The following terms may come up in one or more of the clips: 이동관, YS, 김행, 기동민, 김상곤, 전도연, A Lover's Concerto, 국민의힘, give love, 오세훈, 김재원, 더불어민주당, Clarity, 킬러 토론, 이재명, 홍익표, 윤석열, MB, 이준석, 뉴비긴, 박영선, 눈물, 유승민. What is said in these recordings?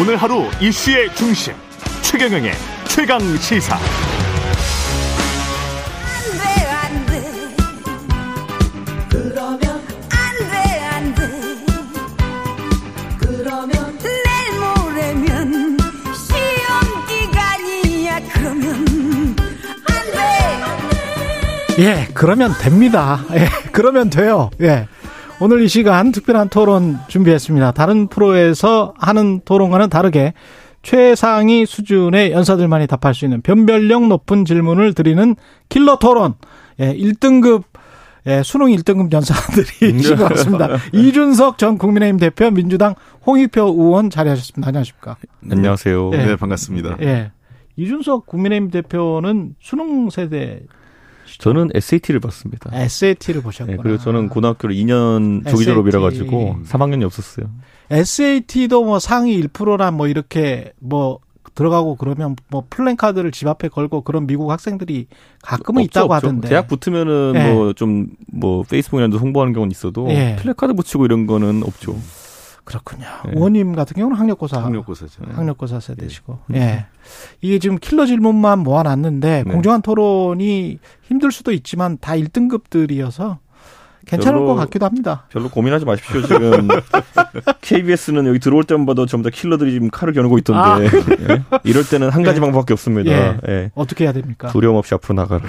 오늘 하루 이슈의 중심 최경영의 최강시사. 예, 그러면 됩니다. 예, 그러면 돼요. 예. 오늘 이 시간 특별한 토론 준비했습니다. 다른 프로에서 하는 토론과는 다르게 최상위 수준의 연사들만이 답할 수 있는 변별력 높은 질문을 드리는 킬러 토론. 예, 1등급, 예, 수능 1등급 연사들이 계신 것 같습니다. 이준석 전 국민의힘 대표, 민주당 홍익표 의원 자리하셨습니다. 안녕하십니까. 안녕하세요. 예. 네, 반갑습니다. 예. 이준석 국민의힘 대표는 수능 세대, 저는 SAT를 봤습니다. SAT를 보셨구나. 네, 그리고 저는 고등학교를 2년 조기 졸업이라 가지고 3학년이 없었어요. SAT도 뭐 상위 1%나 뭐 이렇게 뭐 들어가고 그러면 뭐 플랜카드를 집 앞에 걸고 그런 미국 학생들이 가끔은 있다고 하던데. 대학 붙으면은 네. 뭐 좀 뭐 페이스북이라도 홍보하는 경우는 있어도 네. 플랜카드 붙이고 이런 거는 없죠. 그렇군요. 네. 의원님 같은 경우는 학력고사죠. 학력고사 세대시고. 예. 네. 이게 지금 킬러 질문만 모아놨는데 네. 공정한 토론이 힘들 수도 있지만 다 1등급들이어서 괜찮을 것 같기도 합니다. 별로 고민하지 마십시오. 지금 KBS는 여기 들어올 때만 봐도 전부 다 킬러들이 지금 칼을 겨누고 있던데 예. 이럴 때는 한 가지 네. 방법밖에 없습니다. 예. 예. 어떻게 해야 됩니까? 두려움 없이 앞으로 나가라.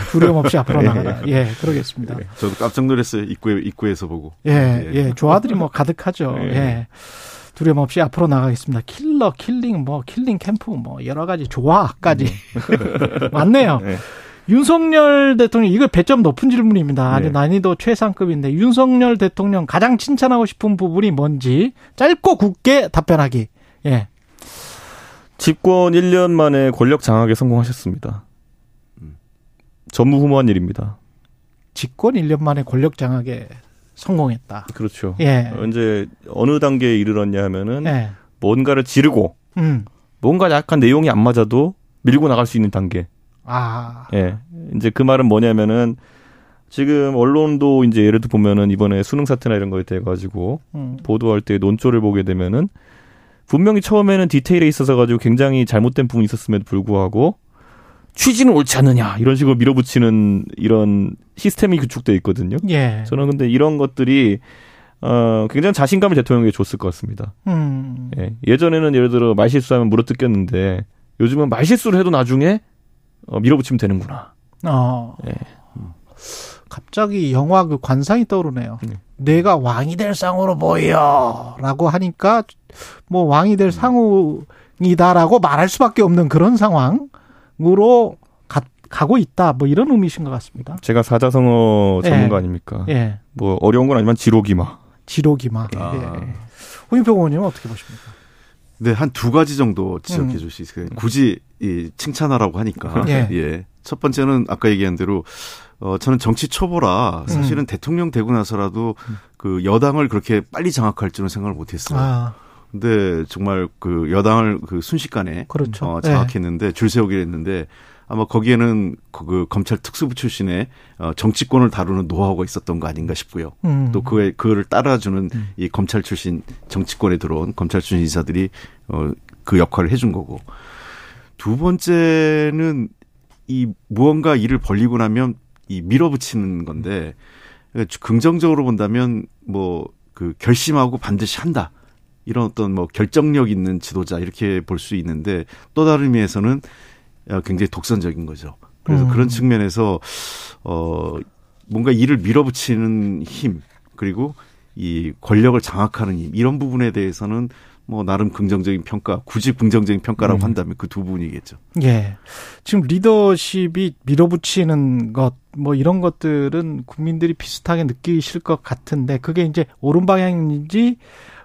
예, 그러겠습니다. 예. 저도 깜짝 놀랐어요. 입구에서 보고. 예, 예. 조화들이 뭐 가득하죠. 예. 예. 두려움 없이 앞으로 나가겠습니다. 킬러, 킬링, 뭐 킬링 캠프, 뭐 여러 가지 조화까지 맞네요. 예. 윤석열 대통령, 이거 배점 높은 질문입니다. 아주 네. 난이도 최상급인데 윤석열 대통령 가장 칭찬하고 싶은 부분이 뭔지 짧고 굵게 답변하기. 예. 집권 1년 만에 권력 장악에 성공하셨습니다. 전무후무한 일입니다. 집권 1년 만에 권력 장악에 성공했다. 그렇죠. 예. 이제 어느 단계에 이르렀냐 하면은 예. 뭔가를 지르고 뭔가 약간 내용이 안 맞아도 밀고 나갈 수 있는 단계. 아. 예. 이제 그 말은 뭐냐면은 지금 언론도 이제 예를 들어 보면은 이번에 수능 사태나 이런 거에 대해 가지고 보도할 때 논조를 보게 되면은 분명히 처음에는 디테일에 있어서 가지고 굉장히 잘못된 부분이 있었음에도 불구하고 취지는 옳지 않느냐 이런 식으로 밀어붙이는 이런 시스템이 구축되어 있거든요. 예. 저는 근데 이런 것들이 굉장히 자신감을 대통령에게 줬을 것 같습니다. 예. 예전에는 예를 들어 말실수하면 물어뜯겼는데 요즘은 말실수를 해도 나중에 밀어붙이면 되는구나. 예. 갑자기 영화 그 관상이 떠오르네요. 네. 내가 왕이 될 상으로 보여라고 하니까 뭐 왕이 될 상우이다라고 말할 수밖에 없는 그런 상황으로 가고 있다. 뭐 이런 의미신 것 같습니다. 제가 사자성어 전문가 예. 아닙니까? 예. 뭐 어려운 건 아니지만 지로기마. 아. 예. 홍익표 의원님은 어떻게 보십니까? 네, 한 두 가지 정도 지적해 줄 수 있어요. 굳이 이 칭찬하라고 하니까. 예. 예. 첫 번째는 아까 얘기한 대로 저는 정치 초보라 사실은 대통령 되고 나서라도 그 여당을 그렇게 빨리 장악할 줄은 생각을 못 했어요. 아. 근데 정말 그 여당을 그 순식간에 그렇죠. 장악했는데 예. 줄 세우기를 했는데 아마 거기에는 그 검찰 특수부 출신의 정치권을 다루는 노하우가 있었던 거 아닌가 싶고요. 또 그거를 따라주는 이 검찰 출신 정치권에 들어온 검찰 출신 인사들이 그 역할을 해준 거고. 두 번째는 이 무언가 일을 벌리고 나면 이 밀어붙이는 건데 긍정적으로 본다면 뭐 그 결심하고 반드시 한다. 이런 어떤 뭐 결정력 있는 지도자 이렇게 볼 수 있는데 또 다른 의미에서는 굉장히 독선적인 거죠. 그래서 그런 측면에서 뭔가 일을 밀어붙이는 힘 그리고 이 권력을 장악하는 힘 이런 부분에 대해서는 뭐 나름 긍정적인 평가, 굳이 긍정적인 평가라고 한다면 그 두 부분이겠죠. 예. 지금 리더십이 밀어붙이는 것 뭐 이런 것들은 국민들이 비슷하게 느끼실 것 같은데 그게 이제 옳은 방향인지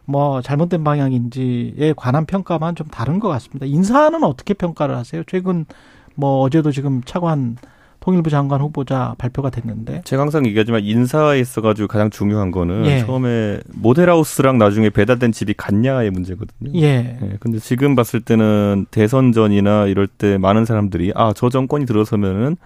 뭐 잘못된 방향인지에 관한 평가만 좀 다른 것 같습니다. 인사는 어떻게 평가를 하세요? 최근 뭐 어제도 지금 차관 통일부 장관 후보자 발표가 됐는데 제가 항상 얘기하지만 인사에 있어가지고 가장 중요한 거는 예. 처음에 모델하우스랑 나중에 배달된 집이 같냐의 문제거든요. 예. 예. 근데 지금 봤을 때는 대선 전이나 이럴 때 많은 사람들이 아, 저 정권이 들어서면은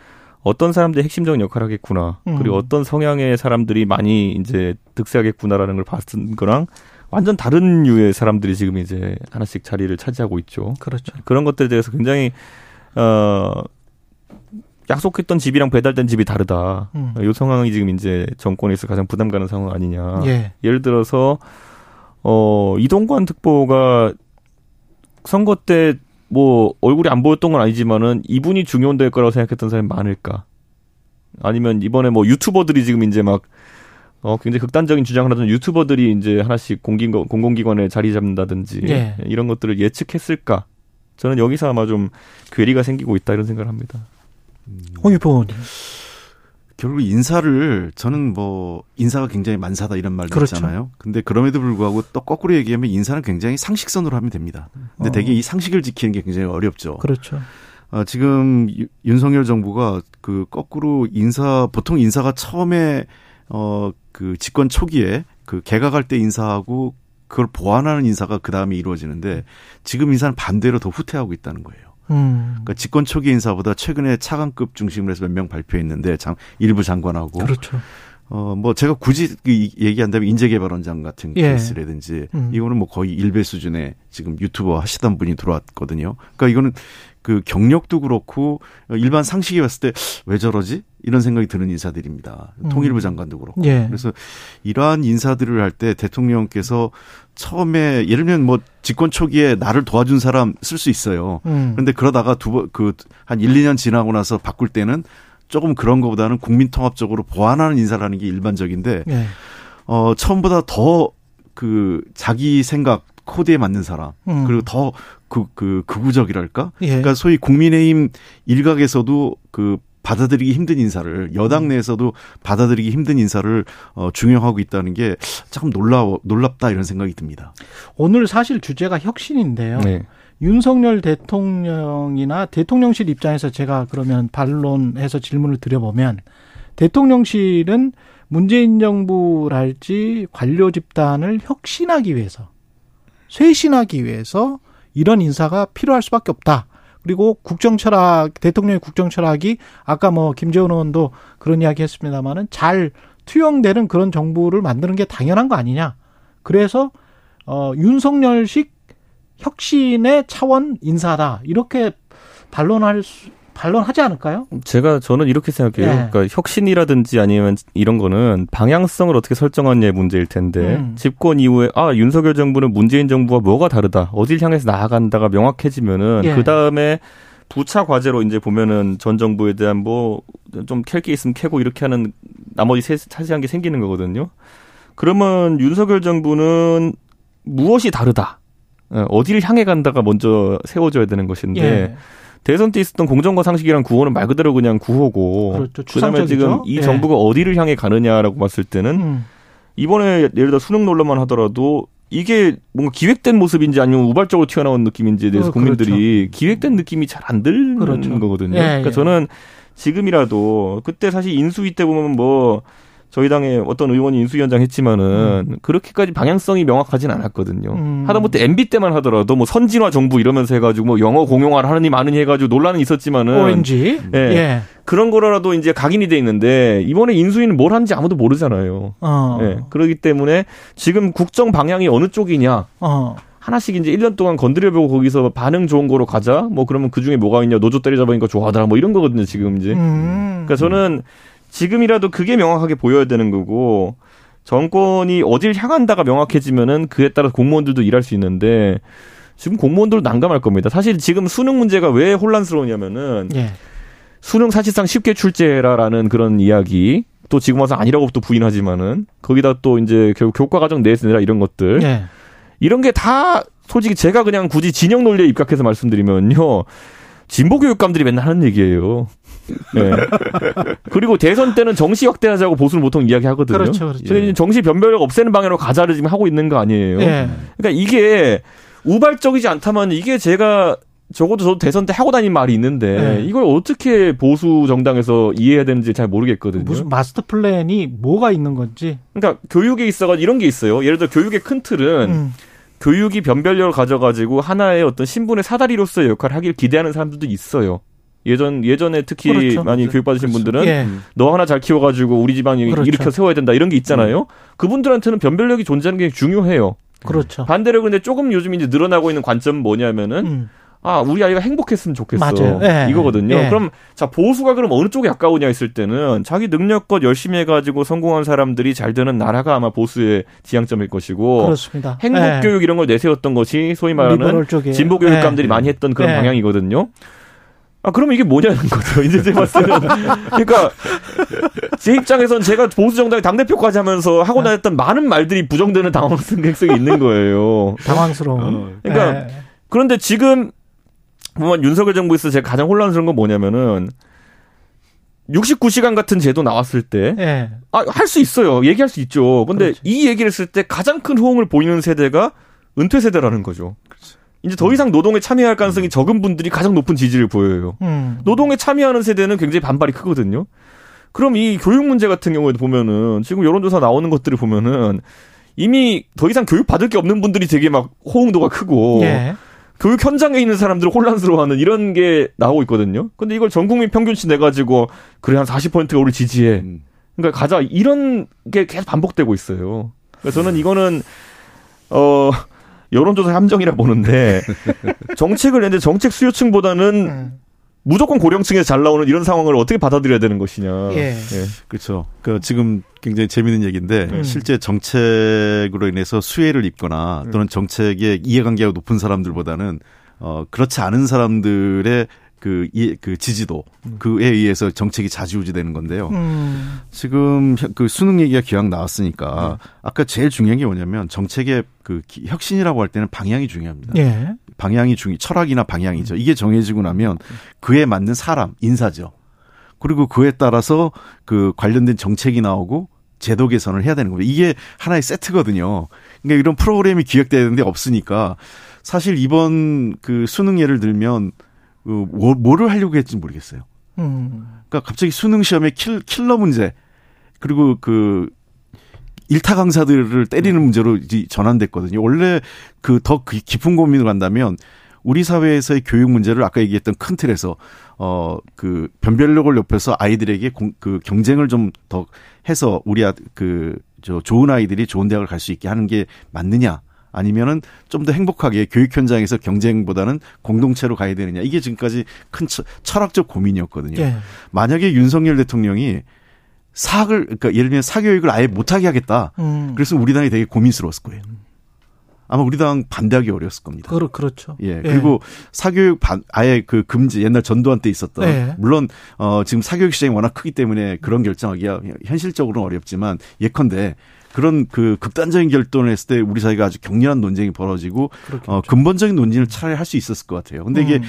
어떤 사람들이 핵심적인 역할을 하겠구나. 그리고 어떤 성향의 사람들이 많이 이제 득세하겠구나라는 걸 봤던 거랑 완전 다른 유의 사람들이 지금 이제 하나씩 자리를 차지하고 있죠. 그렇죠. 그런 것들에 대해서 굉장히 약속했던 집이랑 배달된 집이 다르다. 이 상황이 지금 이제 정권에서 가장 부담 가는 상황 아니냐. 예. 예를 들어서 이동관 특보가 선거 때 뭐 얼굴이 안 보였던 건 아니지만은 이분이 중요될 거라고 생각했던 사람이 많을까? 아니면 이번에 뭐 유튜버들이 지금 이제 막 굉장히 극단적인 주장을 하던 유튜버들이 이제 하나씩 공공기관에 자리 잡는다든지 예. 이런 것들을 예측했을까? 저는 여기서 아마 좀 괴리가 생기고 있다 이런 생각을 합니다. 홍익표 의원님. 결국 인사를 저는 뭐 인사가 굉장히 만사다 이런 말도 그렇죠. 있잖아요. 근데 그럼에도 불구하고 또 거꾸로 얘기하면 인사는 굉장히 상식선으로 하면 됩니다. 근데 되게 이 상식을 지키는 게 굉장히 어렵죠. 그렇죠. 지금 윤석열 정부가 그 거꾸로 인사 보통 인사가 처음에 그 집권 초기에 그 개각할 때 인사하고 그걸 보완하는 인사가 그 다음에 이루어지는데 지금 인사는 반대로 더 후퇴하고 있다는 거예요. 그러니까 집권 초기 인사보다 최근에 차관급 중심으로 해서 몇 명 발표했는데 일부 장관하고. 그렇죠. 뭐 제가 굳이 얘기한다면 인재개발원장 같은 예. 케이스라든지 이거는 뭐 거의 1배 수준의 지금 유튜버 하시던 분이 들어왔거든요. 그러니까 이거는 그 경력도 그렇고 일반 상식에 봤을 때 왜 저러지? 이런 생각이 드는 인사들입니다. 통일부 장관도 그렇고. 예. 그래서 이러한 인사들을 할 때 대통령께서 처음에 예를 들면 뭐 집권 초기에 나를 도와준 사람 쓸 수 있어요. 그런데 그러다가 한 1, 2년 지나고 나서 바꿀 때는 조금 그런 것보다는 국민 통합적으로 보완하는 인사라는 게 일반적인데 예. 처음보다 더 그 자기 생각 코드에 맞는 사람 그리고 더 극우적이랄까? 예. 그러니까 소위 국민의힘 일각에서도 그 받아들이기 힘든 인사를 여당 내에서도 받아들이기 힘든 인사를 중용하고 있다는 게 참 놀랍다 이런 생각이 듭니다. 오늘 사실 주제가 혁신인데요. 네. 윤석열 대통령이나 대통령실 입장에서 제가 그러면 반론해서 질문을 드려보면 대통령실은 문재인 정부랄지 관료 집단을 혁신하기 위해서 쇄신하기 위해서 이런 인사가 필요할 수밖에 없다. 그리고 대통령의 국정철학이 아까 뭐 김재원 의원도 그런 이야기 했습니다만은 잘 투영되는 그런 정부를 만드는 게 당연한 거 아니냐. 그래서 윤석열식 혁신의 차원 인사다. 이렇게 반론하지 않을까요? 저는 이렇게 생각해요. 네. 그러니까 혁신이라든지 아니면 이런 거는 방향성을 어떻게 설정하느냐의 문제일 텐데 집권 이후에 윤석열 정부는 문재인 정부와 뭐가 다르다. 어딜 향해서 나아간다가 명확해지면은 예. 그다음에 부차 과제로 이제 보면은 전 정부에 대한 뭐 좀 캘 게 있으면 캐고 이렇게 하는 나머지 자세한 게 생기는 거거든요. 그러면 윤석열 정부는 무엇이 다르다. 어디를 향해 간다가 먼저 세워줘야 되는 것인데 예. 대선 때 있었던 공정과 상식이란 구호는 말 그대로 그냥 구호고 그렇죠. 그다음에 지금 이 정부가 어디를 향해 가느냐라고 봤을 때는 이번에 예를 들어 수능 논란만 하더라도 이게 뭔가 기획된 모습인지 아니면 우발적으로 튀어나온 느낌인지에 대해서 국민들이 그렇죠. 기획된 느낌이 잘 안 들는 그렇죠. 거거든요. 예, 그러니까 저는 지금이라도 그때 사실 인수위 때 보면 뭐 저희 당의 어떤 의원이 인수위원장 했지만은 그렇게까지 방향성이 명확하진 않았거든요. 하다못해 MB 때만 하더라도 뭐 선진화 정부 이러면서 해가지고 뭐 영어 공용화를 하느니 마느니 해가지고 논란은 있었지만은. 오렌지. 예. 예. 그런 거라도 이제 각인이 돼 있는데 이번에 인수위는 뭘 하는지 아무도 모르잖아요. 예. 그렇기 때문에 지금 국정 방향이 어느 쪽이냐. 하나씩 이제 1년 동안 건드려보고 거기서 반응 좋은 거로 가자. 뭐 그러면 그 중에 뭐가 있냐. 노조 때려잡으니까 좋아하더라. 뭐 이런 거거든요. 지금 이제. 그러니까 저는 지금이라도 그게 명확하게 보여야 되는 거고 정권이 어딜 향한다가 명확해지면은 그에 따라 공무원들도 일할 수 있는데 지금 공무원들도 난감할 겁니다. 사실 지금 수능 문제가 왜 혼란스러우냐면은 예. 수능 사실상 쉽게 출제라라는 그런 이야기 또 지금 와서 아니라고 또 부인하지만은 거기다 또 이제 결국 교과과정 내에서 내라 이런 것들 예. 이런 게 다 솔직히 제가 그냥 굳이 진영 논리에 입각해서 말씀드리면요. 진보 교육감들이 맨날 하는 얘기예요. 네. 그리고 대선 때는 정시 확대하자고 보수는 보통 이야기하거든요. 그렇죠, 그렇죠. 저희는 정시 변별력 없애는 방향으로 가자를 지금 하고 있는 거 아니에요. 네. 그러니까 이게 우발적이지 않다면 이게 제가 적어도 저도 대선 때 하고 다닌 말이 있는데 네. 이걸 어떻게 보수 정당에서 이해해야 되는지 잘 모르겠거든요. 무슨 마스터 플랜이 뭐가 있는 건지. 그러니까 교육에 있어가지고 이런 게 있어요. 예를 들어 교육의 큰 틀은. 교육이 변별력을 가져가지고 하나의 어떤 신분의 사다리로서의 역할을 하길 기대하는 사람들도 있어요. 예전에 특히 그렇죠. 많이 교육받으신 분들은 예. 너 하나 잘 키워가지고 우리 집안 그렇죠. 일으켜 세워야 된다 이런 게 있잖아요. 그분들한테는 변별력이 존재하는 게 중요해요. 그렇죠. 반대로 근데 조금 요즘 이제 늘어나고 있는 관점은 뭐냐면은 아, 우리 아이가 행복했으면 좋겠어. 네. 이거거든요. 네. 그럼 자, 보수가 그럼 어느 쪽에 가까우냐 했을 때는 자기 능력껏 열심히 해가지고 성공한 사람들이 잘 되는 나라가 아마 보수의 지향점일 것이고. 그렇습니다. 행복교육 네. 이런 걸 내세웠던 것이 소위 말하는 진보교육감들이 네. 많이 했던 그런 네. 방향이거든요. 아, 그러면 이게 뭐냐는 거죠. 이제 제가 봤을 때는. 그러니까 제 입장에선 제가 보수정당의 당대표까지 하면서 하고 다녔던 많은 말들이 부정되는 당황성이 있는 거예요. 당황스러운. 그러니까 네. 그런데 지금 보면 윤석열 정부에서 제가 가장 혼란스러운 건 뭐냐면은 69시간 같은 제도 나왔을 때 네. 아, 할 수 있어요. 얘기할 수 있죠. 근데 그렇지. 이 얘기를 했을 때 가장 큰 호응을 보이는 세대가 은퇴 세대라는 거죠. 그렇지. 이제 더 이상 노동에 참여할 가능성이 적은 분들이 가장 높은 지지를 보여요. 노동에 참여하는 세대는 굉장히 반발이 크거든요. 그럼 이 교육 문제 같은 경우에도 보면은 지금 여론조사 나오는 것들을 보면은 이미 더 이상 교육 받을 게 없는 분들이 되게 막 호응도가 크고 예. 교육 현장에 있는 사람들을 혼란스러워하는 이런 게 나오고 있거든요. 근데 이걸 전 국민 평균치 내가지고 그래 한 40%가 우리 지지해. 그러니까 가자 이런 게 계속 반복되고 있어요. 그래서 저는 이거는 여론조사 함정이라 보는데 정책을 했는데 정책 수요층보다는 무조건 고령층에서 잘 나오는 이런 상황을 어떻게 받아들여야 되는 것이냐. 예. 예. 그렇죠. 그러니까 지금 굉장히 재미있는 얘기인데 실제 정책으로 인해서 수혜를 입거나 또는 정책의 이해관계가 높은 사람들보다는 그렇지 않은 사람들의 그 지지도 그에 의해서 정책이 좌지우지되는 건데요. 지금 그 수능 얘기가 기왕 나왔으니까 아까 제일 중요한 게 뭐냐면 정책의 그 혁신이라고 할 때는 방향이 중요합니다. 예. 방향이 철학이나 방향이죠. 이게 정해지고 나면 그에 맞는 사람, 인사죠. 그리고 그에 따라서 그 관련된 정책이 나오고 제도 개선을 해야 되는 겁니다. 이게 하나의 세트거든요. 그러니까 이런 프로그램이 기획돼야 되는데 없으니까 사실 이번 그 수능 예를 들면 뭐를 하려고 했는지 모르겠어요. 그러니까 갑자기 수능 시험에 킬러 문제 그리고 그 일타 강사들을 때리는 문제로 전환됐거든요. 원래 그 더 깊은 고민을 한다면 우리 사회에서의 교육 문제를 아까 얘기했던 큰 틀에서 그 변별력을 높여서 아이들에게 그 경쟁을 좀 더 해서 우리 좋은 아이들이 좋은 대학을 갈 수 있게 하는 게 맞느냐? 아니면은 좀 더 행복하게 교육 현장에서 경쟁보다는 공동체로 가야 되느냐. 이게 지금까지 큰 철학적 고민이었거든요. 예. 만약에 윤석열 대통령이 그러니까 예를 들면 사교육을 아예 못하게 하겠다. 그래서 우리 당이 되게 고민스러웠을 거예요. 아마 우리 당 반대하기 어려웠을 겁니다. 그렇죠. 예. 그리고 사교육 아예 그 금지, 옛날 전두환 때 있었던. 예. 물론, 지금 사교육 시장이 워낙 크기 때문에 그런 결정하기가 현실적으로는 어렵지만 예컨대 그런 그 극단적인 결단을 했을 때 우리 사회가 아주 격렬한 논쟁이 벌어지고 근본적인 논쟁을 차라리 할 수 있었을 것 같아요. 근데 이게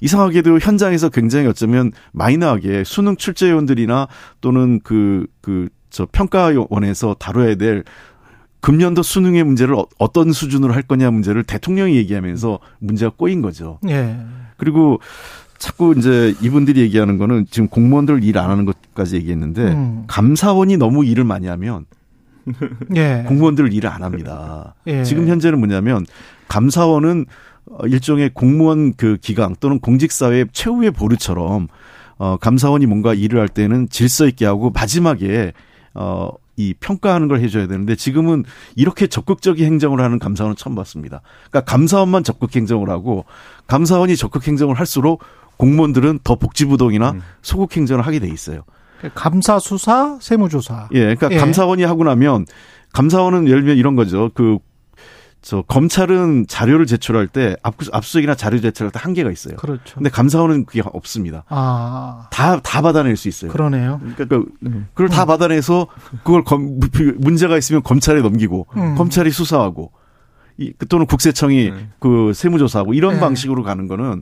이상하게도 현장에서 굉장히 어쩌면 마이너하게 수능 출제위원들이나 또는 저 평가원에서 다뤄야 될 금년도 수능의 문제를 어떤 수준으로 할 거냐 문제를 대통령이 얘기하면서 문제가 꼬인 거죠. 예. 그리고 자꾸 이제 이분들이 얘기하는 거는 지금 공무원들 일 안 하는 것까지 얘기했는데 감사원이 너무 일을 많이 하면 예. 공무원들 일을 안 합니다. 예. 지금 현재는 뭐냐면 감사원은 일종의 공무원 그 기강 또는 공직사회의 최후의 보루처럼 감사원이 뭔가 일을 할 때는 질서 있게 하고 마지막에 이 평가하는 걸 해줘야 되는데 지금은 이렇게 적극적인 행정을 하는 감사원은 처음 봤습니다. 그러니까 감사원만 적극 행정을 하고 감사원이 적극 행정을 할수록 공무원들은 더 복지부동이나 소극 행정을 하게 돼 있어요. 감사, 수사, 세무조사. 예, 그러니까 예. 감사원이 하고 나면 감사원은 예를 들면 이런 거죠. 검찰은 자료를 제출할 때 압수수색이나 자료 제출할 때 한계가 있어요. 그렇죠. 근데 감사원은 그게 없습니다. 아. 다 받아낼 수 있어요. 그러네요. 그러니까 그걸 다 받아내서 그걸 문제가 있으면 검찰에 넘기고 검찰이 수사하고 또는 국세청이 그 세무조사하고 이런 방식으로 가는 거는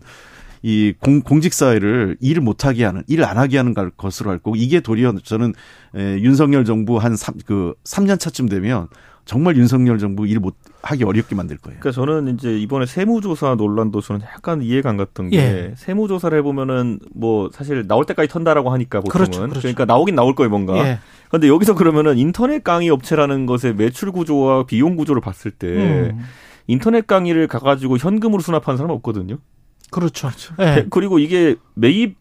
이 공직사회를 일을 못하게 하는, 일 안 하게 하는 것으로 할 거고, 이게 도리어 저는 윤석열 정부 한 3년 차쯤 되면 정말 윤석열 정부 일 못하기 어렵게 만들 거예요. 그러니까 저는 이제 이번에 세무조사 논란도 저는 약간 이해가 안 갔던 게 예. 세무조사를 해보면은 뭐 사실 나올 때까지 턴다라고 하니까 보통은. 그렇죠. 그러니까 나오긴 나올 거예요, 뭔가. 예. 그런데 여기서 그러면은 인터넷 강의 업체라는 것의 매출 구조와 비용 구조를 봤을 때 인터넷 강의를 가가지고 현금으로 수납하는 사람은 없거든요. 그렇죠. 네. 그리고 이게 매입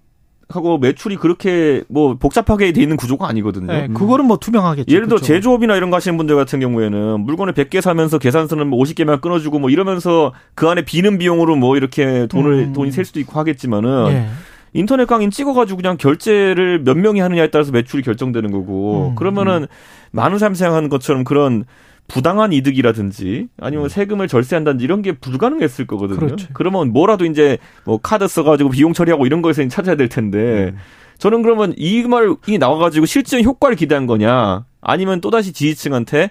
하고 매출이 그렇게 뭐 복잡하게 돼 있는 구조가 아니거든요. 네, 그거는 뭐 투명하겠죠. 예를 들어 그렇죠. 제조업이나 이런 거 하시는 분들 같은 경우에는 물건을 100개 사면서 계산서는 뭐 50개만 끊어주고 뭐 이러면서 그 안에 비는 비용으로 뭐 이렇게 돈이 셀 수도 있고 하겠지만은 예. 인터넷 강인 찍어가지고 그냥 결제를 몇 명이 하느냐에 따라서 매출이 결정되는 거고 그러면은 많은 사람이 생각하는 것처럼 그런 부당한 이득이라든지 아니면 세금을 절세한다든지 이런 게 불가능했을 거거든요. 그렇죠. 그러면 뭐라도 이제 뭐 카드 써가지고 비용 처리하고 이런 거에서 찾아야 될 텐데 저는 그러면 이 말이 나와가지고 실제 효과를 기대한 거냐 아니면 또다시 지지층한테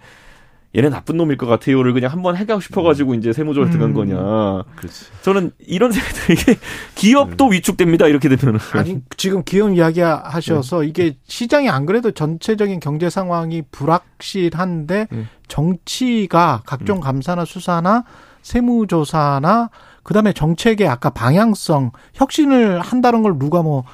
얘네 나쁜 놈일 것 같아요를 그냥 한번 해가고 싶어가지고 이제 세무조사를 들어간 거냐. 그렇지. 저는 이런 생각이 이게 기업도 위축됩니다. 이렇게 되면. 아니, 지금 기업 이야기 하셔서 이게 시장이 안 그래도 전체적인 경제 상황이 불확실한데 정치가 각종 감사나 수사나 세무조사나 그다음에 정책의 아까 방향성 혁신을 한다는 걸 누가 뭐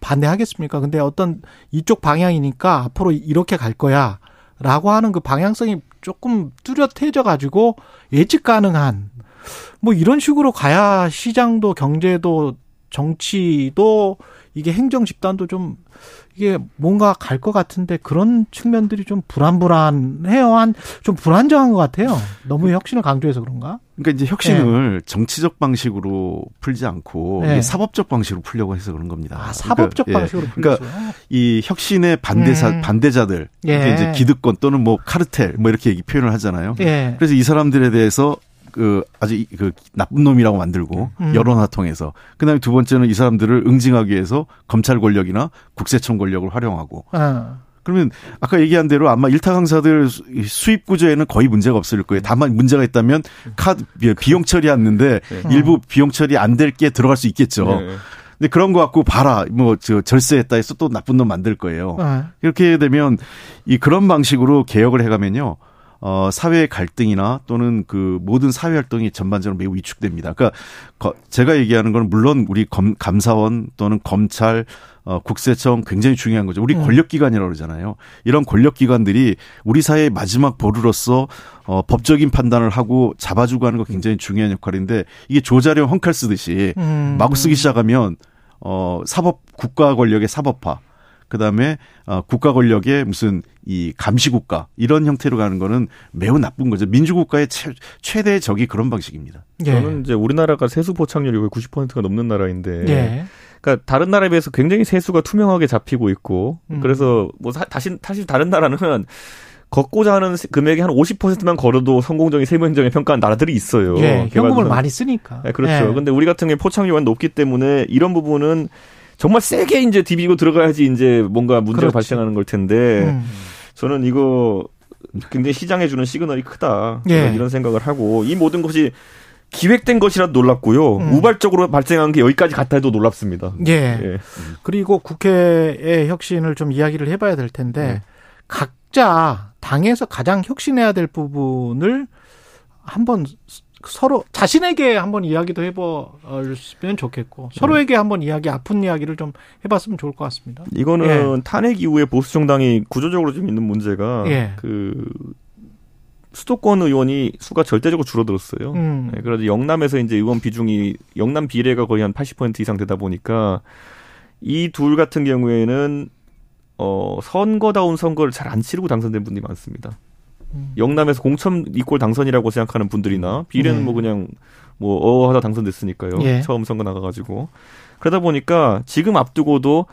반대하겠습니까? 근데 어떤 이쪽 방향이니까 앞으로 이렇게 갈 거야. 라고 하는 그 방향성이 조금 뚜렷해져가지고 예측 가능한 뭐 이런 식으로 가야 시장도 경제도 정치도 이게 행정 집단도 좀 이게 뭔가 갈 것 같은데 그런 측면들이 좀 불안불안해요. 좀 불안정한 것 같아요. 너무 혁신을 강조해서 그런가? 그러니까 이제 혁신을 네. 정치적 방식으로 풀지 않고 네. 사법적 방식으로 풀려고 해서 그런 겁니다. 아, 사법적 그러니까, 방식으로 예. 풀죠. 그러니까 이 혁신의 반대자들, 예. 이제 기득권 또는 뭐 카르텔 뭐 이렇게 얘기 표현을 하잖아요. 예. 그래서 이 사람들에 대해서 그 아주 그 나쁜 놈이라고 만들고 여론화통해서 그다음에 두 번째는 이 사람들을 응징하기 위해서 검찰 권력이나 국세청 권력을 활용하고 그러면 아까 얘기한 대로 아마 일타 강사들 수입 구조에는 거의 문제가 없을 거예요. 다만 문제가 있다면 카드 비용 처리하는데 일부 비용 처리 안 될 게 들어갈 수 있겠죠. 네. 근데 그런 거 갖고 봐라, 뭐, 절세했다 해서 또 나쁜 놈 만들 거예요. 이렇게 되면 이 그런 방식으로 개혁을 해가면요. 사회의 갈등이나 또는 그 모든 사회 활동이 전반적으로 매우 위축됩니다. 그러니까 제가 얘기하는 건 물론 우리 감사원 또는 검찰, 국세청 굉장히 중요한 거죠. 우리 권력기관이라고 그러잖아요. 이런 권력기관들이 우리 사회의 마지막 보루로서 법적인 판단을 하고 잡아주고 하는 거 굉장히 중요한 역할인데 이게 조자료 헝칼 쓰듯이 마구 쓰기 시작하면 국가 권력의 사법화. 그다음에 국가 권력의 무슨 이 감시국가 이런 형태로 가는 거는 매우 나쁜 거죠. 민주국가의 최대의 적이 그런 방식입니다. 예. 저는 이제 우리나라가 세수 포착률이 90%가 넘는 나라인데 예. 그러니까 다른 나라에 비해서 굉장히 세수가 투명하게 잡히고 있고 그래서 뭐 다시 다른 나라는 걷고자 하는 금액의 한 50%만 걸어도 성공적인 세무행정의 평가한 나라들이 있어요. 예. 현금을 많이 쓰니까. 네, 그렇죠. 그런데 예. 우리 같은 경우에 포착률이 높기 때문에 이런 부분은 정말 세게 이제 디비고 들어가야지 이제 뭔가 문제가 그렇지. 발생하는 걸 텐데 저는 이거 굉장히 시장에 주는 시그널이 크다 예. 이런 생각을 하고 이 모든 것이 기획된 것이라도 놀랍고요. 우발적으로 발생한 게 여기까지 갔다 해도 놀랍습니다. 예. 예. 그리고 국회의 혁신을 좀 이야기를 해봐야 될 텐데 각자 당에서 가장 혁신해야 될 부분을 한번 서로 자신에게 한번 이야기도 해보면 좋겠고 서로에게 한번 아픈 이야기를 좀 해봤으면 좋을 것 같습니다. 이거는 예. 탄핵 이후에 보수 정당이 구조적으로 좀 있는 문제가 예. 그 수도권 의원이 수가 절대적으로 줄어들었어요. 네, 그래서 영남에서 이제 의원 비중이 영남 비례가 거의 한 80% 이상 되다 보니까 이 둘 같은 경우에는 선거다운 선거를 잘 안 치르고 당선된 분들이 많습니다. 영남에서 공천 이꼴 당선이라고 생각하는 분들이나 비례는 뭐 그냥 뭐 하다 당선됐으니까요. 예. 처음 선거 나가가지고 그러다 보니까 지금 앞두고도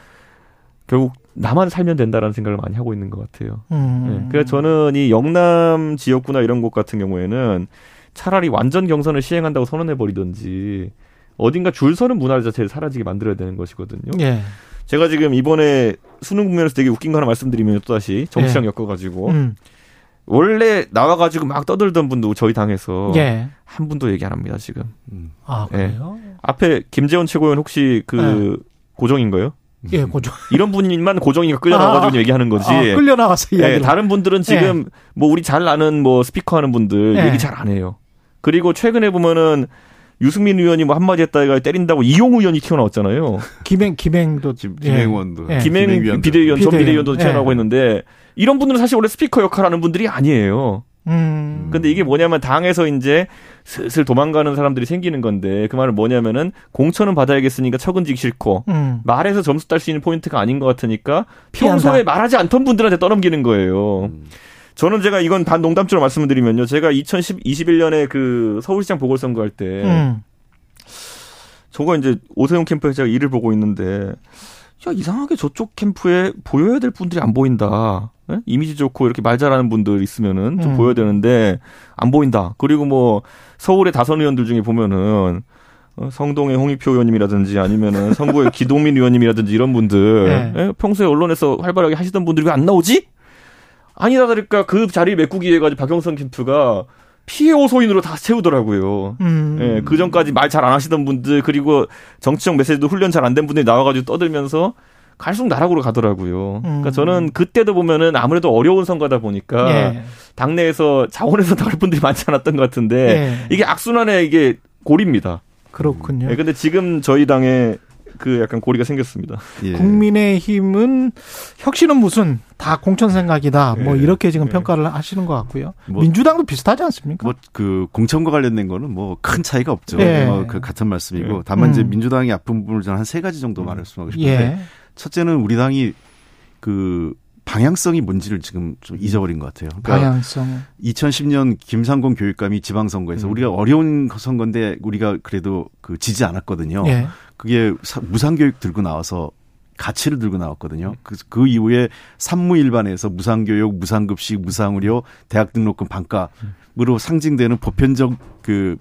결국 나만 살면 된다라는 생각을 많이 하고 있는 것 같아요. 네. 그래서 저는 이 영남 지역구나 이런 곳 같은 경우에는 차라리 완전 경선을 시행한다고 선언해버리든지 어딘가 줄 서는 문화 자체를 사라지게 만들어야 되는 것이거든요. 예. 제가 지금 이번에 수능 국면에서 되게 웃긴 거 하나 말씀드리면 또다시 정치랑 예. 엮어가지고 원래 나와가지고 막 떠들던 분도 저희 당에서 예. 한 분도 얘기 안 합니다, 지금. 아, 그래요? 예. 앞에 김재원 최고위원 혹시 그 고정인가요? 예, 고정. 이런 분만 고정이가 끌려나와가지고 얘기하는 거지. 아, 끌려나와서 이야기. 예, 다른 분들은 지금 예. 뭐 우리 잘 아는 뭐 스피커 하는 분들 예. 얘기 잘 안 해요. 그리고 최근에 보면은 유승민 의원이 뭐 한마디 했다가 때린다고 이용 의원이 튀어나왔잖아요. 김행도 김행원도 예. 김행 비대위원 전 비대위원도 튀어나오고 있는데 이런 분들은 사실 원래 스피커 역할하는 분들이 아니에요. 근데 이게 뭐냐면 당에서 이제 슬슬 도망가는 사람들이 생기는 건데 그 말은 뭐냐면은 공천은 받아야겠으니까 처근지기 싫고 말해서 점수 딸 수 있는 포인트가 아닌 것 같으니까 평소에 말하지 않던 분들한테 떠넘기는 거예요. 저는 제가 이건 반 농담처럼 말씀을 드리면요. 제가 2021년에 그 서울시장 보궐선거 할 때 저거 이제 오세훈 캠프에 제가 일을 보고 있는데 야, 이상하게 저쪽 캠프에 보여야 될 분들이 안 보인다. 네? 이미지 좋고 이렇게 말 잘하는 분들 있으면은 좀 보여야 되는데 안 보인다. 그리고 뭐 서울의 다선 의원들 중에 보면은 성동의 홍익표 의원님이라든지 아니면은 성구의 기동민 의원님이라든지 이런 분들 네. 네? 평소에 언론에서 활발하게 하시던 분들이 왜 안 나오지? 아니다 그러니까 그 자리를 메꾸기 위해 가지고 박영선 캠프가 피해 호소인으로 다 채우더라고요. 예, 그 전까지 말 잘 안 하시던 분들 그리고 정치적 메시지도 훈련 잘 안 된 분들이 나와가지고 떠들면서 갈수록 나락으로 가더라고요. 그러니까 저는 그때도 보면은 아무래도 어려운 선거다 보니까 예. 당내에서 자원해서 나올 분들이 많지 않았던 것 같은데 예. 이게 악순환의 이게 고리입니다. 그렇군요. 그런데 예, 지금 저희 당에 그 약간 고리가 생겼습니다. 예. 국민의힘은 혁신은 무슨 다 공천 생각이다. 예. 뭐 이렇게 지금 예. 평가를 하시는 것 같고요. 뭐, 민주당도 비슷하지 않습니까? 뭐 그 공천과 관련된 거는 뭐 큰 차이가 없죠. 예. 그 같은 말씀이고 예. 다만 이제 민주당이 아픈 부분을 저는 한 세 가지 정도 말씀하고 싶은데 예. 첫째는 우리 당이 그 방향성이 뭔지를 지금 좀 잊어버린 것 같아요. 그러니까 방향성. 2010년 김상곤 교육감이 지방선거에서 우리가 어려운 선거인데 우리가 그래도 그 지지 않았거든요. 예. 그게 무상교육 들고 나와서 가치를 들고 나왔거든요. 그 이후에 산무일반에서 무상교육, 무상급식, 무상의료, 대학 등록금 반값으로 상징되는 보편적 그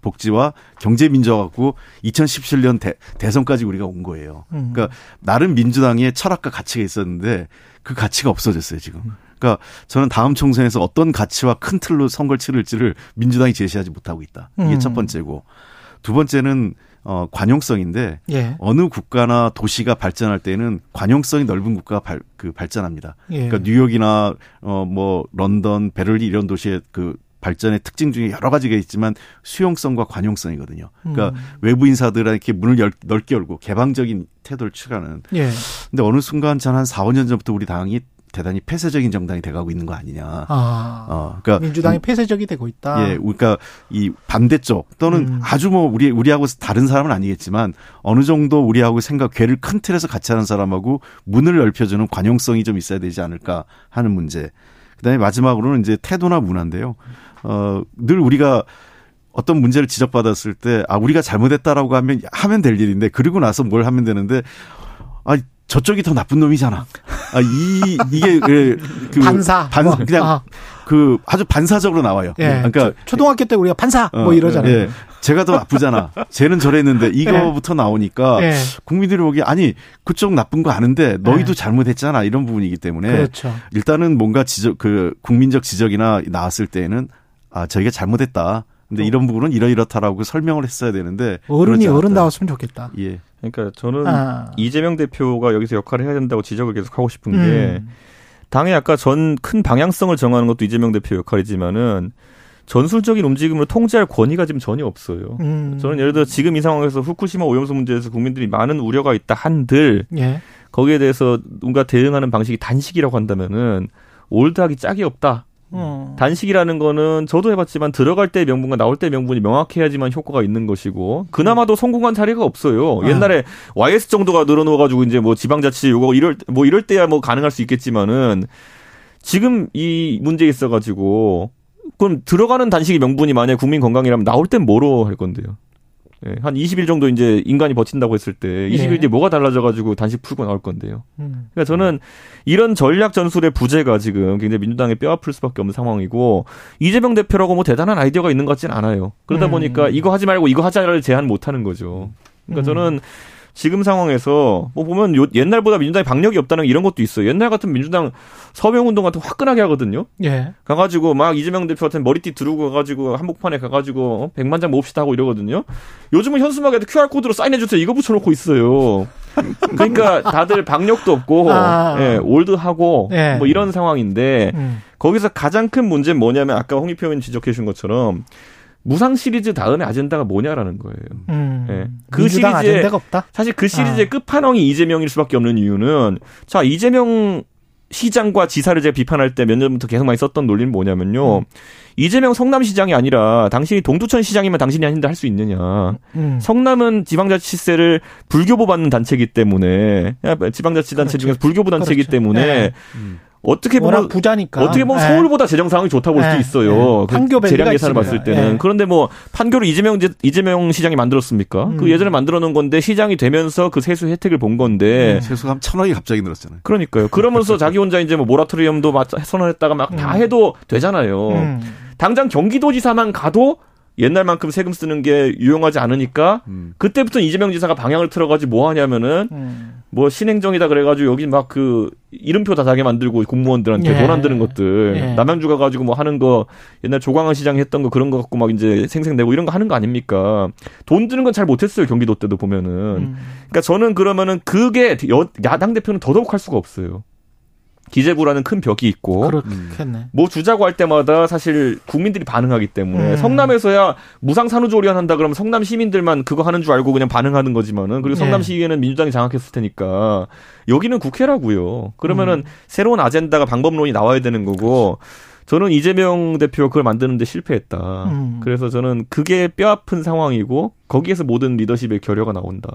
복지와 경제 민주화 갖고 2017년 대선까지 우리가 온 거예요. 그러니까 나름 민주당의 철학과 가치가 있었는데 그 가치가 없어졌어요 지금. 그러니까 저는 다음 총선에서 어떤 가치와 큰 틀로 선거를 치를지를 민주당이 제시하지 못하고 있다. 이게 첫 번째고 두 번째는 관용성인데 예. 어느 국가나 도시가 발전할 때는 관용성이 넓은 국가가 발전합니다. 예. 그러니까 뉴욕이나 뭐 런던, 베를린 이런 도시의 그 발전의 특징 중에 여러 가지가 있지만 수용성과 관용성이거든요. 그러니까 외부 인사들한테 문을 넓게 열고 개방적인 태도를 취하는. 그런데 예. 어느 순간 한 4, 5년 전부터 우리 당이 대단히 폐쇄적인 정당이 돼가고 있는 거 아니냐. 아, 그러니까 민주당이 폐쇄적이 되고 있다. 예, 그러니까 이 반대쪽 또는 아주 뭐 우리하고 다른 사람은 아니겠지만 어느 정도 우리하고 생각 괴를 큰 틀에서 같이 하는 사람하고 문을 넓혀주는 관용성이 좀 있어야 되지 않을까 하는 문제. 그다음에 마지막으로는 이제 태도나 문화인데요. 늘 우리가 어떤 문제를 지적받았을 때 아 우리가 잘못했다라고 하면 될 일인데 그러고 나서 뭘 하면 되는데 아 저쪽이 더 나쁜 놈이잖아. 아 이게 그 반사 그냥 그 아주 반사적으로 나와요. 예. 그러니까 초등학교 때 우리가 반사 뭐 이러잖아요. 예. 제가 더 나쁘잖아. 쟤는 저랬는데 이거부터 예. 나오니까 예. 국민들이 보기에 아니 그쪽 나쁜 거 아는데 너희도 예. 잘못했잖아 이런 부분이기 때문에 그렇죠. 일단은 뭔가 국민적 지적이나 나왔을 때에는 아 저희가 잘못했다. 근데 이런 부분은 이러이렇다라고 설명을 했어야 되는데 어른이 어른다웠으면 좋겠다. 예. 그러니까 저는 이재명 대표가 여기서 역할을 해야 된다고 지적을 계속 하고 싶은 게 당의 아까 큰 방향성을 정하는 것도 이재명 대표 역할이지만은 전술적인 움직임으로 통제할 권위가 지금 전혀 없어요. 저는 예를 들어 지금 이 상황에서 후쿠시마 오염수 문제에서 국민들이 많은 우려가 있다 한들 예. 거기에 대해서 뭔가 대응하는 방식이 단식이라고 한다면은 올드하기 짝이 없다. 단식이라는 거는 저도 해봤지만 들어갈 때 명분과 나올 때 명분이 명확해야지만 효과가 있는 것이고 그나마도 성공한 사례가 없어요. 옛날에 YS 정도가 늘어놓아가지고 이제 뭐 지방자치 요거 이럴 때야 뭐 가능할 수 있겠지만은 지금 이 문제에 있어가지고 그럼 들어가는 단식이 명분이 만약에 국민 건강이라면 나올 땐 뭐로 할 건데요? 예, 한 20일 정도 이제 인간이 버틴다고 했을 때 20일 뒤에 뭐가 달라져가지고 단식 풀고 나올 건데요. 그러니까 저는 이런 전략 전술의 부재가 지금 굉장히 민주당에 뼈 아플 수밖에 없는 상황이고 이재명 대표라고 뭐 대단한 아이디어가 있는 것 같진 않아요. 그러다 보니까 이거 하지 말고 이거 하자를 제안 못하는 거죠. 그러니까 저는 지금 상황에서 뭐 보면 옛날보다 민주당이 박력이 없다는 이런 것도 있어요. 옛날 같은 민주당 서명운동 같은 거 화끈하게 하거든요. 예. 가가지고 막 이재명 대표 같은 머리띠 두르고 가가지고 한복판에 가가지고 100만 장 모읍시다 하고 이러거든요. 요즘은 현수막에도 QR코드로 사인해주세요. 이거 붙여놓고 있어요. 그러니까 다들 박력도 없고 예, 올드하고 예. 뭐 이런 상황인데 거기서 가장 큰 문제는 뭐냐면 아까 홍익표 의원 지적해 주신 것처럼 무상 시리즈 다음에 아젠다가 뭐냐라는 거예요. 예. 그 시리즈에 사실 그 시리즈의 끝판왕이 이재명일 수밖에 없는 이유는 자 이재명 시장과 지사를 제가 비판할 때 몇 년부터 계속 많이 썼던 논리는 뭐냐면요. 이재명 성남시장이 아니라 당신이 동두천시장이면 당신이 아닌데 할 수 있느냐. 성남은 지방자치세를 불교보 받는 단체이기 때문에 지방자치단체 그렇죠. 중에서 불교보 단체이기 그렇죠. 때문에 네. 어떻게 보면 부자니까. 어떻게 보면 네. 서울보다 재정 상황이 좋다고 볼 수 있어요. 네. 판교 재량 예산을 봤을 때는. 네. 그런데 뭐 판교를 이재명 시장이 만들었습니까? 그 예전에 만들어 놓은 건데 시장이 되면서 그 세수 혜택을 본 건데 세수가 한 1,000원이 갑자기 늘었잖아요. 그러니까요. 그러면서 자기 혼자 이제 뭐 모라토리엄도 막 선언했다가 막 다 해도 되잖아요. 당장 경기도지사만 가도 옛날만큼 세금 쓰는 게 유용하지 않으니까 그때부터 이재명 지사가 방향을 틀어가지고 뭐 하냐면은 뭐 신행정이다 그래가지고 여기 막 그 이름표 다 자게 만들고 공무원들한테 예. 돈 안 드는 것들 예. 남양주 가가지고 뭐 하는 거 옛날 조광한 시장이 했던 거 그런 거 갖고 막 이제 생색내고 이런 거 하는 거 아닙니까? 돈 드는 건 잘 못했어요 경기도 때도 보면은. 그러니까 저는 그러면은 그게 야당 대표는 더더욱 할 수가 없어요. 기재부라는 큰 벽이 있고 그렇겠네. 뭐 주자고 할 때마다 사실 국민들이 반응하기 때문에 성남에서야 무상산후조리원 한다 그러면 성남 시민들만 그거 하는 줄 알고 그냥 반응하는 거지만은 그리고 성남시위에는 네. 민주당이 장악했을 테니까 여기는 국회라고요. 그러면은 새로운 아젠다가 방법론이 나와야 되는 거고 저는 이재명 대표 그걸 만드는데 실패했다. 그래서 저는 그게 뼈아픈 상황이고 거기에서 모든 리더십의 결여가 나온다.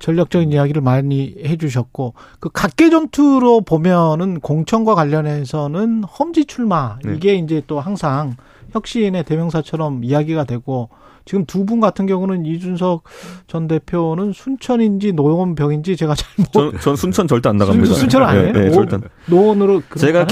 전략적인 이야기를 많이 해주셨고 그 각계 전투로 보면은 공천과 관련해서는 험지 출마 네. 이게 이제 또 항상 혁신의 대명사처럼 이야기가 되고 지금 두 분 같은 경우는 이준석 전 대표는 순천인지 노원병인지 제가 잘 모르겠어요. 전 순천 절대 안 나갑니다. 순천 아니에요? 네, 절대. 노원으로. 제가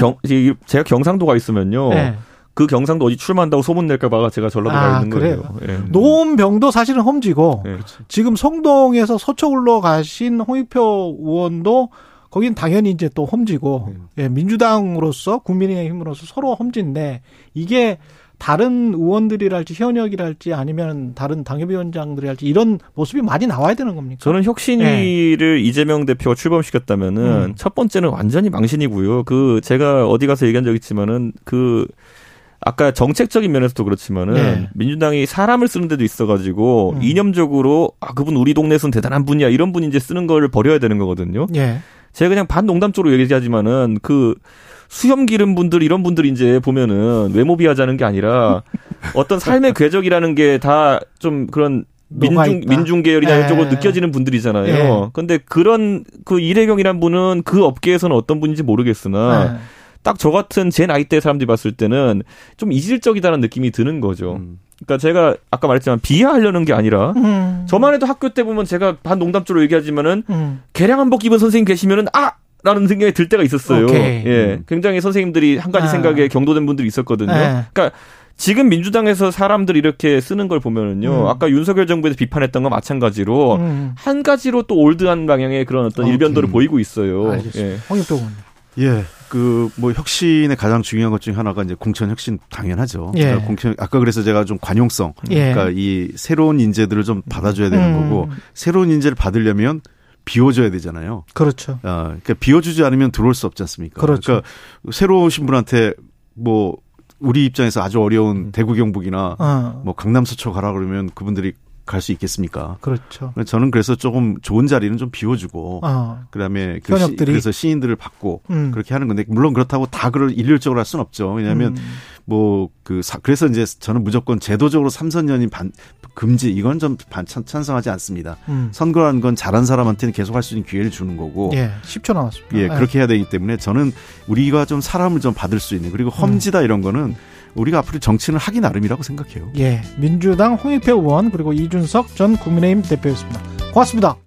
경상도가 있으면요. 네. 그 경상도 어디 출마한다고 소문낼까 봐 제가 전라도 가 있는 그래요? 거예요. 네. 노원병도 사실은 험지고 네. 지금 성동에서 서초울로 가신 홍익표 의원도 거긴 당연히 이제 또 험지고 네. 예, 민주당으로서 국민의힘으로서 서로 험지인데 이게 다른 의원들이랄지 현역이랄지 아니면 다른 당협위원장들이랄지 이런 모습이 많이 나와야 되는 겁니까? 저는 혁신위를 네. 이재명 대표가 출범시켰다면은 첫 번째는 완전히 망신이고요. 그 제가 어디 가서 얘기한 적 있지만은 그 아까 정책적인 면에서도 그렇지만은 네. 민주당이 사람을 쓰는 데도 있어가지고 이념적으로 아 그분 우리 동네에서는 대단한 분이야 이런 분 이제 쓰는 걸 버려야 되는 거거든요. 네. 제가 그냥 반농담적으로 얘기하지만은 그 수염 기른 분들 이런 분들 이제 보면은 외모 비하자는 게 아니라 어떤 삶의 궤적이라는 게 다 좀 그런 민중 계열이나 이쪽으로 느껴지는 분들이잖아요. 에. 근데 그런 그 이래경이란 분은 그 업계에서는 어떤 분인지 모르겠으나 딱 저 같은 제 나이 대 사람들이 봤을 때는 좀 이질적이다라는 느낌이 드는 거죠. 그러니까 제가 아까 말했지만 비하하려는 게 아니라 저만 해도 학교 때 보면 제가 반농담적으로 얘기하지만은 개량 한복 입은 선생님 계시면은 아! 라는 생각이 들 때가 있었어요. 오케이. 예, 굉장히 선생님들이 한 가지 생각에 경도된 분들이 있었거든요. 에. 그러니까 지금 민주당에서 사람들 이렇게 쓰는 걸 보면은요, 아까 윤석열 정부에서 비판했던 거 마찬가지로 한 가지로 또 올드한 방향의 그런 어떤 오케이. 일변도를 보이고 있어요. 알겠습니다. 예. 홍익표 의원님. 예, 그 뭐 혁신의 가장 중요한 것 중에 하나가 이제 공천 혁신 당연하죠. 예. 그러니까 공천 아까 그래서 제가 좀 관용성, 예. 그러니까 이 새로운 인재들을 좀 받아줘야 되는 거고 새로운 인재를 받으려면. 비워줘야 되잖아요. 그렇죠. 아, 그러니까 비워주지 않으면 들어올 수 없지 않습니까? 그렇죠. 그러니까 새로 오신 분한테 뭐 우리 입장에서 아주 어려운 대구 경북이나 뭐 강남 서초 가라 그러면 그분들이 갈 수 있겠습니까? 그렇죠. 저는 그래서 조금 좋은 자리는 좀 비워주고 그다음에 그 그래서 시인들을 받고 그렇게 하는 건데 물론 그렇다고 다 그걸 일률적으로 할 수는 없죠. 왜냐하면 뭐 그 그래서 이제 저는 무조건 제도적으로 삼선연임 금지 이건 좀 찬성하지 않습니다. 선거라는 건 잘한 사람한테는 계속 할 수 있는 기회를 주는 거고. 예, 10초 남았습니다. 예, 그렇게 해야 되기 때문에 저는 우리가 좀 사람을 좀 받을 수 있는 그리고 험지다 이런 거는. 우리가 앞으로 정치는 하기 나름이라고 생각해요. 예, 민주당 홍익표 의원 그리고 이준석 전 국민의힘 대표였습니다. 고맙습니다.